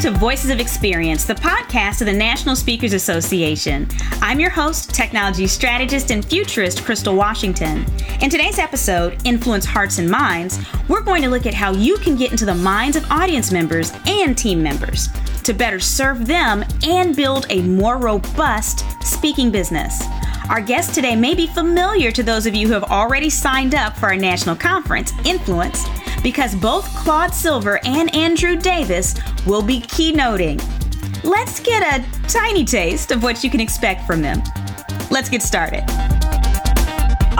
to Voices of Experience, the podcast of the National Speakers Association. I'm your host, technology strategist and futurist, Crystal Washington. In today's episode, Influence Hearts and Minds, we're going to look at how you can get into the minds of audience members and team members to better serve them and build a more robust speaking business. Our guest today may be familiar to those of you who have already signed up for our national conference, Influence, because both Claude Silver and Andrew Davis will be keynoting. Let's get a tiny taste of what you can expect from them. Let's get started.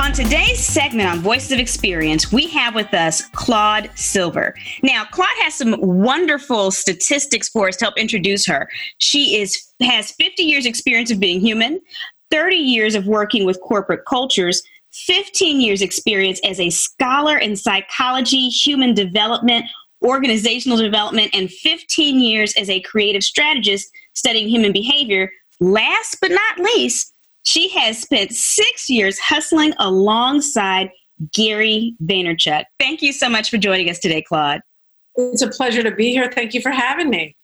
On today's segment on Voices of Experience, we have with us Claude Silver. Now, Claude has some wonderful statistics for us to help introduce her. She has 50 years experience of being human, 30 years of working with corporate cultures, 15 years experience as a scholar in psychology, human development, organizational development, and 15 years as a creative strategist studying human behavior. Last but not least, she has spent 6 years hustling alongside Gary Vaynerchuk. Thank you so much for joining us today, Claude. It's a pleasure to be here. Thank you for having me.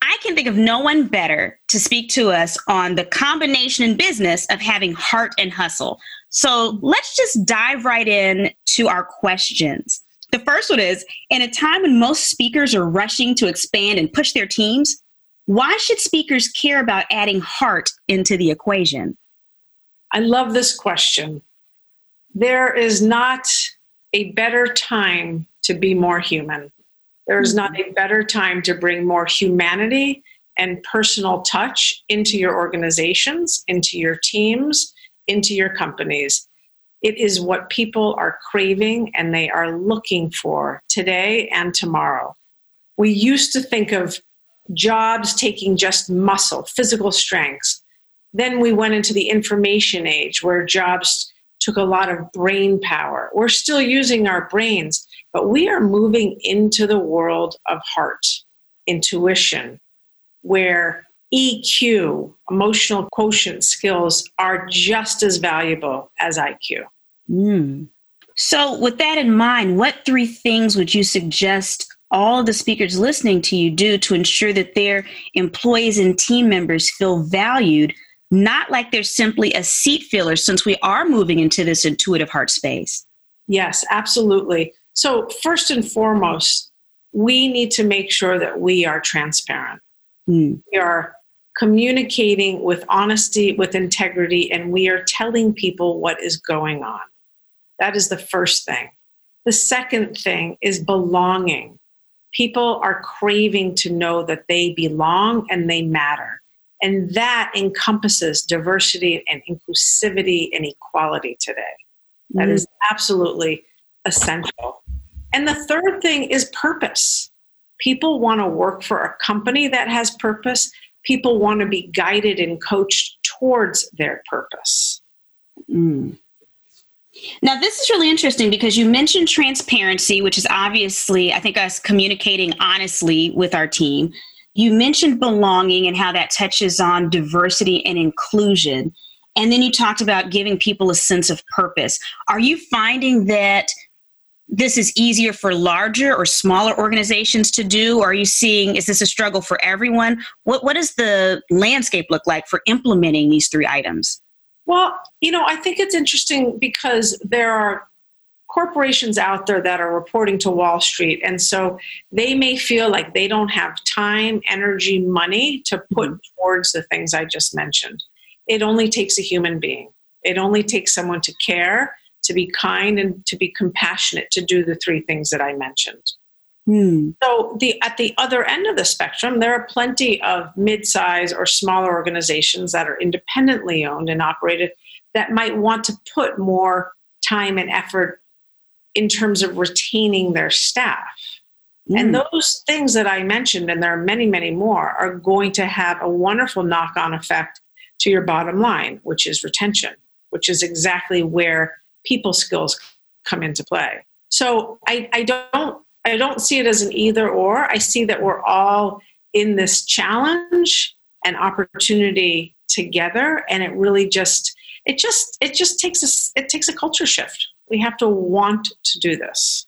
I can think of no one better to speak to us on the combination in business of having heart and hustle. So let's just dive right in to our questions. The first one is, in a time when most speakers are rushing to expand and push their teams, why should speakers care about adding heart into the equation? I love this question. There is not a better time to be more human. There is not a better time to bring more humanity and personal touch into your organizations, into your teams, into your companies. It is what people are craving and they are looking for today and tomorrow. We used to think of jobs taking just muscle, physical strengths. Then we went into the information age where jobs took a lot of brain power. We're still using our brains, but we are moving into the world of heart, intuition, where EQ, emotional quotient skills, are just as valuable as IQ. So with that in mind, what three things would you suggest all the speakers listening to you do to ensure that their employees and team members feel valued, not like they're simply a seat filler, since we are moving into this intuitive heart space? Yes, absolutely. So first and foremost, we need to make sure that we are transparent. We are communicating with honesty, with integrity, and we are telling people what is going on. That is the first thing. The second thing is belonging. People are craving to know that they belong and they matter. And that encompasses diversity and inclusivity and equality today. That is absolutely essential. And the third thing is purpose. People want to work for a company that has purpose. People want to be guided and coached towards their purpose. Now, this is really interesting because you mentioned transparency, which is obviously, I think, us communicating honestly with our team. You mentioned belonging and how that touches on diversity and inclusion. And then you talked about giving people a sense of purpose. Are you finding that this is easier for larger or smaller organizations to do? Or are you seeing, is this a struggle for everyone? What does the landscape look like for implementing these three items? Well, you know, I think it's interesting because there are corporations out there that are reporting to Wall Street. And so they may feel like they don't have time, energy, money to put towards the things I just mentioned. It only takes a human being. It only takes someone to care, to be kind, and to be compassionate, to do the three things that I mentioned. So at the other end of the spectrum, there are plenty of mid-size or smaller organizations that are independently owned and operated that might want to put more time and effort in terms of retaining their staff. And those things that I mentioned, and there are many, many more, are going to have a wonderful knock-on effect to your bottom line, which is retention, which is exactly where people skills come into play. So I don't see it as an either or. I see that we're all in this challenge and opportunity together, and it really just takes a culture shift. We have to want to do this.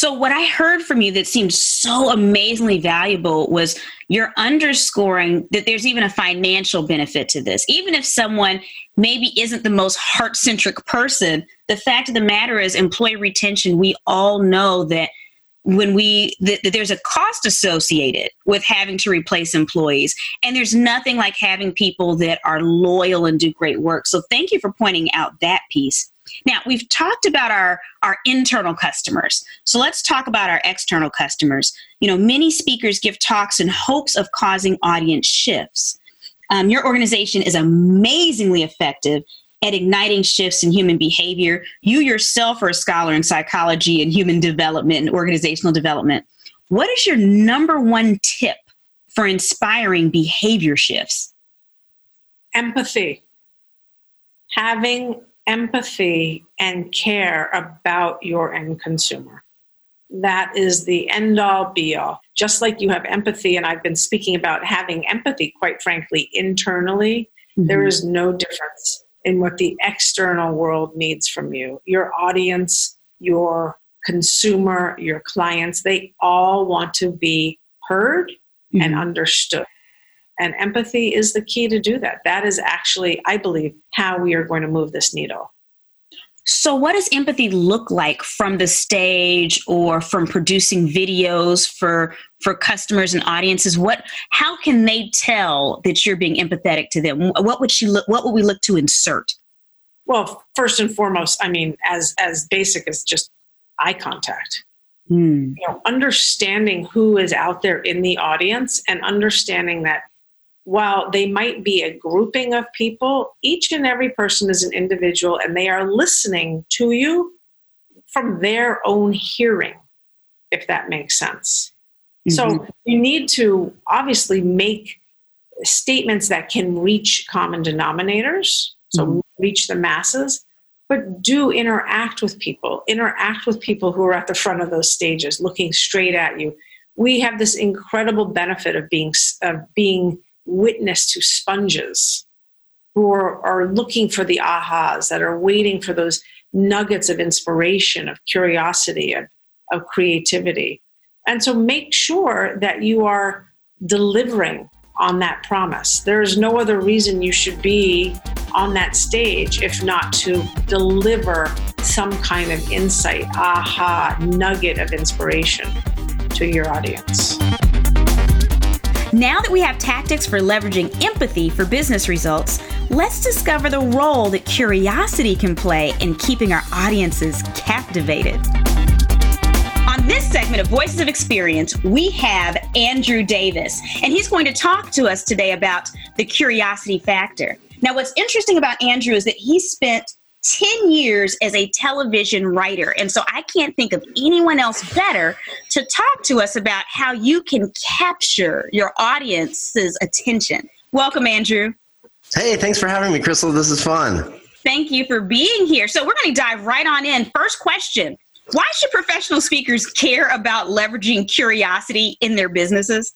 So what I heard from you that seemed so amazingly valuable was you're underscoring that there's even a financial benefit to this. Even if someone maybe isn't the most heart-centric person, the fact of the matter is employee retention, we all know that that there's a cost associated with having to replace employees. And there's nothing like having people that are loyal and do great work. So thank you for pointing out that piece. Now, we've talked about our internal customers. So let's talk about our external customers. You know, many speakers give talks in hopes of causing audience shifts. Your organization is amazingly effective at igniting shifts in human behavior. You yourself are a scholar in psychology and human development and organizational development. What is your number one tip for inspiring behavior shifts? Empathy. Having empathy and care about your end consumer. That is the end all be all. Just like you have empathy, and I've been speaking about having empathy, quite frankly, internally, there is no difference in what the external world needs from you. Your audience, your consumer, your clients, they all want to be heard and understood. And empathy is the key to do that. That is actually, I believe, how we are going to move this needle. So what does empathy look like from the stage or from producing videos for customers and audiences? How can they tell that you're being empathetic to them? What would we look to insert? Well, first and foremost, I mean, as basic as just eye contact. You know, understanding who is out there in the audience and understanding that while they might be a grouping of people, each and every person is an individual and they are listening to you from their own hearing, if that makes sense. So you need to obviously make statements that can reach common denominators, so reach the masses, but do interact with people who are at the front of those stages, looking straight at you. We have this incredible benefit of being witness to sponges who are looking for the ahas, that are waiting for those nuggets of inspiration, of curiosity, of creativity. And so make sure that you are delivering on that promise. There is no other reason you should be on that stage if not to deliver some kind of insight, aha, nugget of inspiration to your audience. Now that we have tactics for leveraging empathy for business results, let's discover the role that curiosity can play in keeping our audiences captivated. On this segment of Voices of Experience, we have Andrew Davis, and he's going to talk to us today about the curiosity factor. Now, what's interesting about Andrew is that he spent 10 years as a television writer. And so I can't think of anyone else better to talk to us about how you can capture your audience's attention. Welcome, Andrew. Hey, thanks for having me, Crystal. This is fun. Thank you for being here. So we're going to dive right on in. First question, why should professional speakers care about leveraging curiosity in their businesses?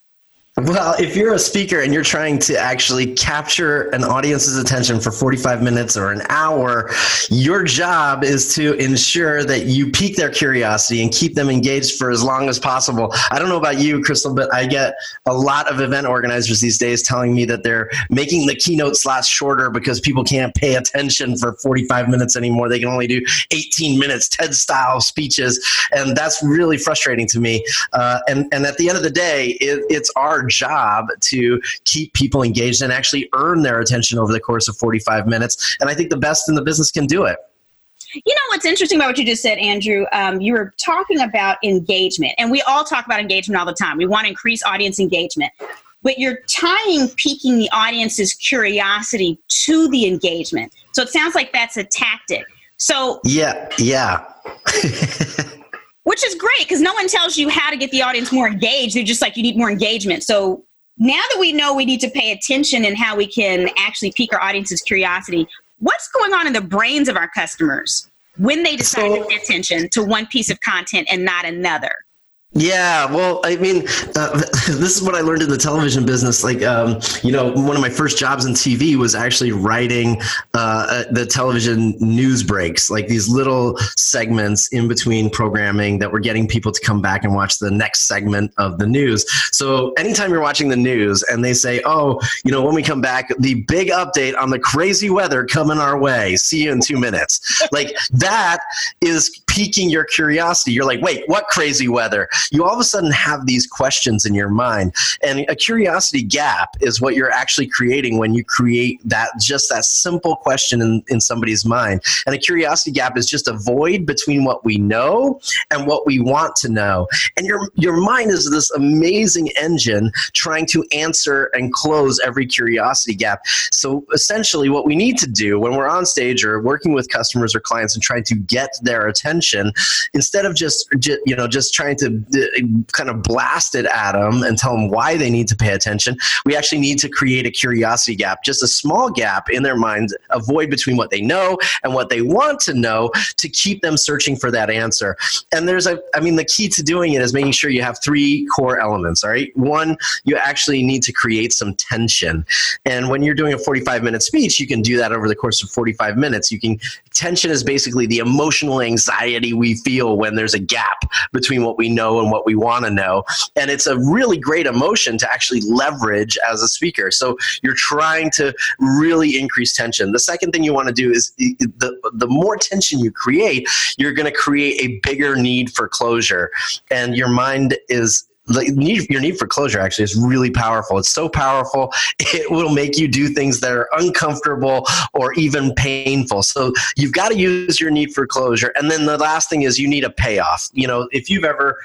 Well, if you're a speaker and you're trying to actually capture an audience's attention for 45 minutes or an hour, your job is to ensure that you pique their curiosity and keep them engaged for as long as possible. I don't know about you, Crystal, but I get a lot of event organizers these days telling me that they're making the keynote slots shorter because people can't pay attention for 45 minutes anymore. They can only do 18 minutes, TED-style speeches, and that's really frustrating to me. And at the end of the day, it's our job to keep people engaged and actually earn their attention over the course of 45 minutes. And I think the best in the business can do it. You know, what's interesting about what you just said, Andrew, you were talking about engagement, and we all talk about engagement all the time. We want to increase audience engagement, but you're piquing the audience's curiosity to the engagement. So it sounds like that's a tactic. So yeah. Which is great because no one tells you how to get the audience more engaged. They're just like, you need more engagement. So now that we know we need to pay attention and how we can actually pique our audience's curiosity, what's going on in the brains of our customers when they decide to pay attention to one piece of content and not another? Yeah, well, I mean, this is what I learned in the television business. Like, one of my first jobs in TV was actually writing the television news breaks, like these little segments in between programming that were getting people to come back and watch the next segment of the news. So anytime you're watching the news and they say, oh, when we come back, the big update on the crazy weather coming our way. See you in 2 minutes. Like, that is piquing your curiosity. You're like, wait, what crazy weather? You all of a sudden have these questions in your mind, and a curiosity gap is what you're actually creating when you create that, just that simple question in somebody's mind. And a curiosity gap is just a void between what we know and what we want to know. And your mind is this amazing engine trying to answer and close every curiosity gap. So essentially what we need to do when we're on stage or working with customers or clients and trying to get their attention, instead of just trying to kind of blast it at them and tell them why they need to pay attention, we actually need to create a curiosity gap, just a small gap in their minds, a void between what they know and what they want to know, to keep them searching for that answer. And the key to doing it is making sure you have three core elements, all right? One, you actually need to create some tension. And when you're doing a 45-minute speech, you can do that over the course of 45 minutes. Tension is basically the emotional anxiety we feel when there's a gap between what we know and what we want to know. And it's a really great emotion to actually leverage as a speaker. So you're trying to really increase tension. The second thing you want to do is the more tension you create, you're going to create a bigger need for closure. And your need for closure actually is really powerful. It's so powerful, it will make you do things that are uncomfortable or even painful. So you've got to use your need for closure. And then the last thing is you need a payoff. If you've ever,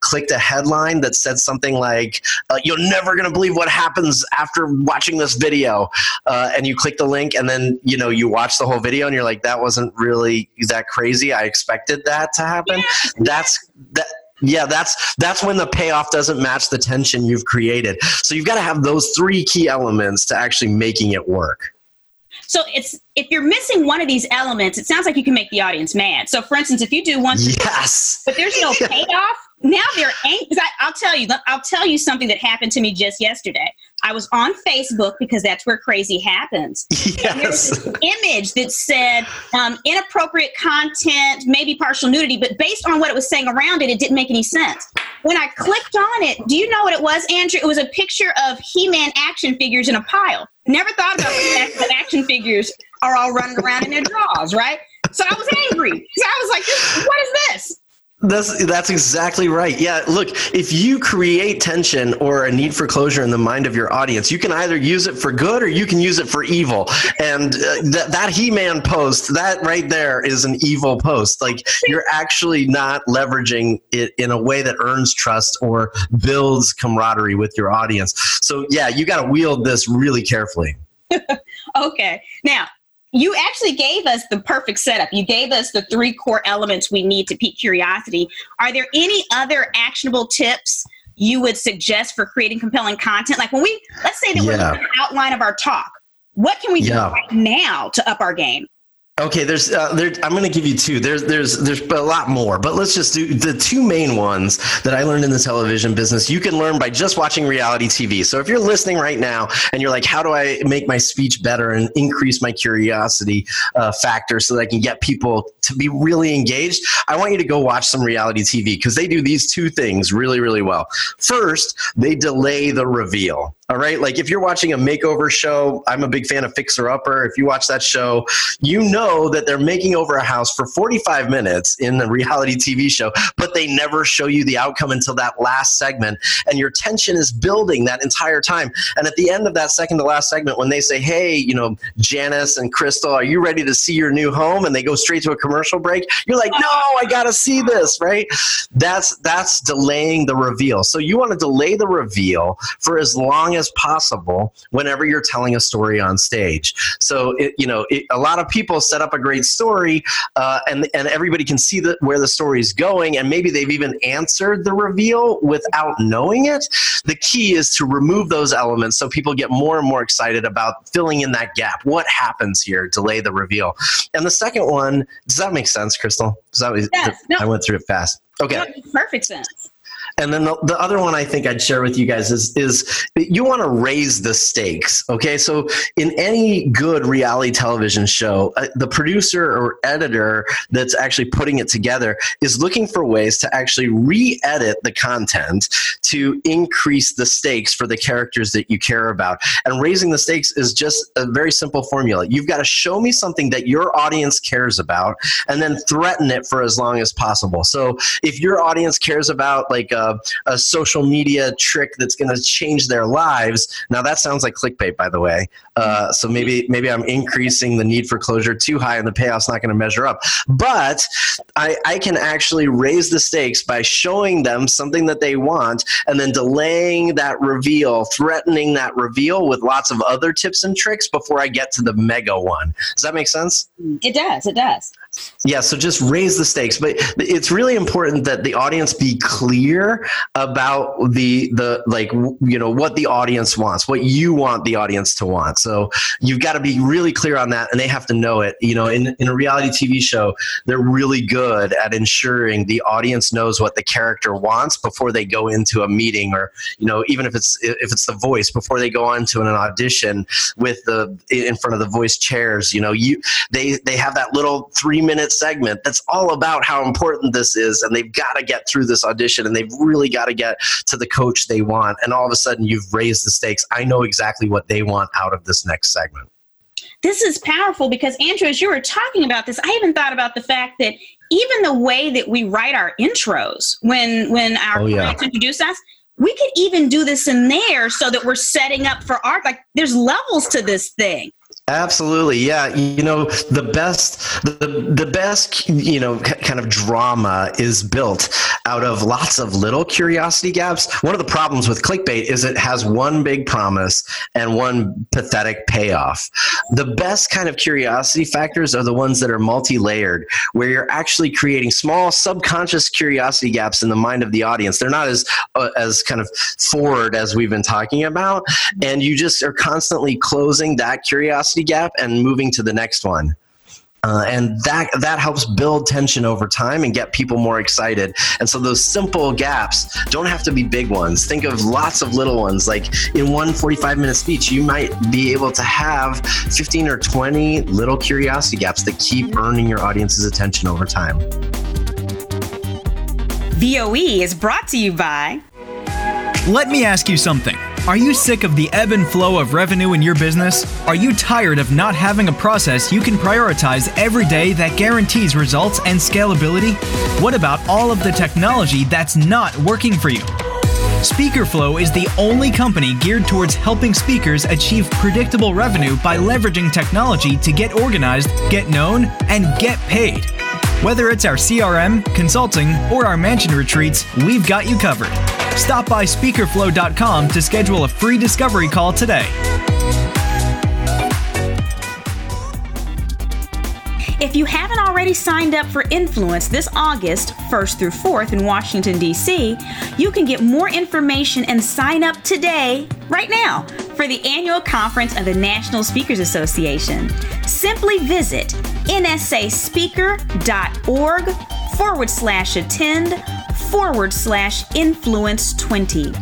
clicked a headline that said something like, you're never going to believe what happens after watching this video. And you click the link and then, you watch the whole video and you're like, that wasn't really that crazy. I expected that to happen. Yeah. Yeah, that's when the payoff doesn't match the tension you've created. So you've got to have those three key elements to actually making it work. So if you're missing one of these elements, it sounds like you can make the audience mad. So for instance, if you do one, yes, but there's no payoff, now they're angry. I'll tell you something that happened to me just yesterday. I was on Facebook because that's where crazy happens. Yes. And there's this image that said inappropriate content, maybe partial nudity, but based on what it was saying around it, it didn't make any sense. When I clicked on it, do you know what it was, Andrew? It was a picture of He-Man action figures in a pile. Never thought about that action figures are all running around in their drawers, right? So I was angry. So I was like, what is this? That's exactly right. Yeah, look, if you create tension or a need for closure in the mind of your audience, you can either use it for good or you can use it for evil. And that He-Man post, that right there is an evil post. Like, you're actually not leveraging it in a way that earns trust or builds camaraderie with your audience. So yeah, you got to wield this really carefully. Okay. Now, you actually gave us the perfect setup. You gave us the three core elements we need to pique curiosity. Are there any other actionable tips you would suggest for creating compelling content? Like, let's say that we're looking at the outline of our talk. What can we do right now to up our game? Okay, I'm going to give you two. There's a lot more, but let's just do the two main ones that I learned in the television business. You can learn by just watching reality TV. So if you're listening right now and you're like, how do I make my speech better and increase my curiosity factor so that I can get people to be really engaged? I want you to go watch some reality TV because they do these two things really, really well. First, they delay the reveal. All right. Like, if you're watching a makeover show, I'm a big fan of Fixer Upper. If you watch that show, that they're making over a house for 45 minutes in the reality TV show, but they never show you the outcome until that last segment. And your tension is building that entire time. And at the end of that second to last segment, when they say, hey, Janice and Crystal, are you ready to see your new home? And they go straight to a commercial break. You're like, no, I got to see this. Right. That's delaying the reveal. So you want to delay the reveal for as long as possible whenever you're telling a story on stage. So a lot of people set up a great story and everybody can see where the story is going, and maybe they've even answered the reveal without knowing it. The key is to remove those elements so people get more and more excited about filling in that gap. What happens here? Delay the reveal. And the second one, does that make sense, Crystal? Yes, no. I went through it fast. Okay. That makes perfect sense. And then the other one I think I'd share with you guys is you want to raise the stakes, okay? So in any good reality television show, the producer or editor that's actually putting it together is looking for ways to actually re-edit the content to increase the stakes for the characters that you care about. And raising the stakes is just a very simple formula. You've got to show me something that your audience cares about and then threaten it for as long as possible. So if your audience cares about like a social media trick that's going to change their lives. Now that sounds like clickbait, by the way. So maybe I'm increasing the need for closure too high and the payoff's not going to measure up. But I can actually raise the stakes by showing them something that they want and then delaying that reveal, threatening that reveal with lots of other tips and tricks before I get to the mega one. Does that make sense? It does. Yeah, so just raise the stakes. But it's really important that the audience be clear about what the audience wants, what you want the audience to want. So you've got to be really clear on that, and they have to know it. You know, in a reality TV show, they're really good at ensuring the audience knows what the character wants before they go into a meeting, or even if it's The Voice, before they go on to an audition with in front of the voice chairs. They have that little 3-minute segment that's all about how important this is, and they've got to get through this audition, and they've really got to get to the coach they want. And all of a sudden you've raised the stakes. I know exactly what they want out of this next segment. This is powerful because, Andrew, as you were talking about this, I even thought about the fact that even the way that we write our intros when our clients introduce us, we could even do this in there so that we're setting up for art. Like, there's levels to this thing. Absolutely. Yeah. The best kind of drama is built out of lots of little curiosity gaps. One of the problems with clickbait is it has one big promise and one pathetic payoff. The best kind of curiosity factors are the ones that are multi-layered, where you're actually creating small subconscious curiosity gaps in the mind of the audience. They're not as kind of forward as we've been talking about. And you just are constantly closing that curiosity gap and moving to the next one. And that helps build tension over time and get people more excited. And so those simple gaps don't have to be big ones. Think of lots of little ones. Like in one 45-minute speech, you might be able to have 15 or 20 little curiosity gaps that keep earning your audience's attention over time. VOE is brought to you by... Let me ask you something. Are you sick of the ebb and flow of revenue in your business? Are you tired of not having a process you can prioritize every day that guarantees results and scalability? What about all of the technology that's not working for you? SpeakerFlow is the only company geared towards helping speakers achieve predictable revenue by leveraging technology to get organized, get known, and get paid. Whether it's our CRM, consulting, or our mansion retreats, we've got you covered. Stop by SpeakerFlow.com to schedule a free discovery call today. If you haven't already signed up for Influence this August 1st through 4th in Washington, D.C., you can get more information and sign up today, right now, for the annual conference of the National Speakers Association. Simply visit nsaspeaker.org/attend/influence20.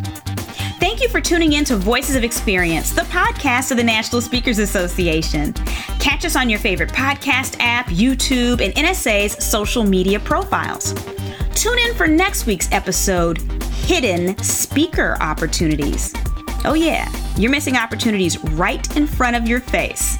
Thank you for tuning in to Voices of Experience, the podcast of the National Speakers Association. Catch us on your favorite podcast app, YouTube, and NSA's social media profiles. Tune in for next week's episode, Hidden Speaker Opportunities. Oh yeah, you're missing opportunities right in front of your face.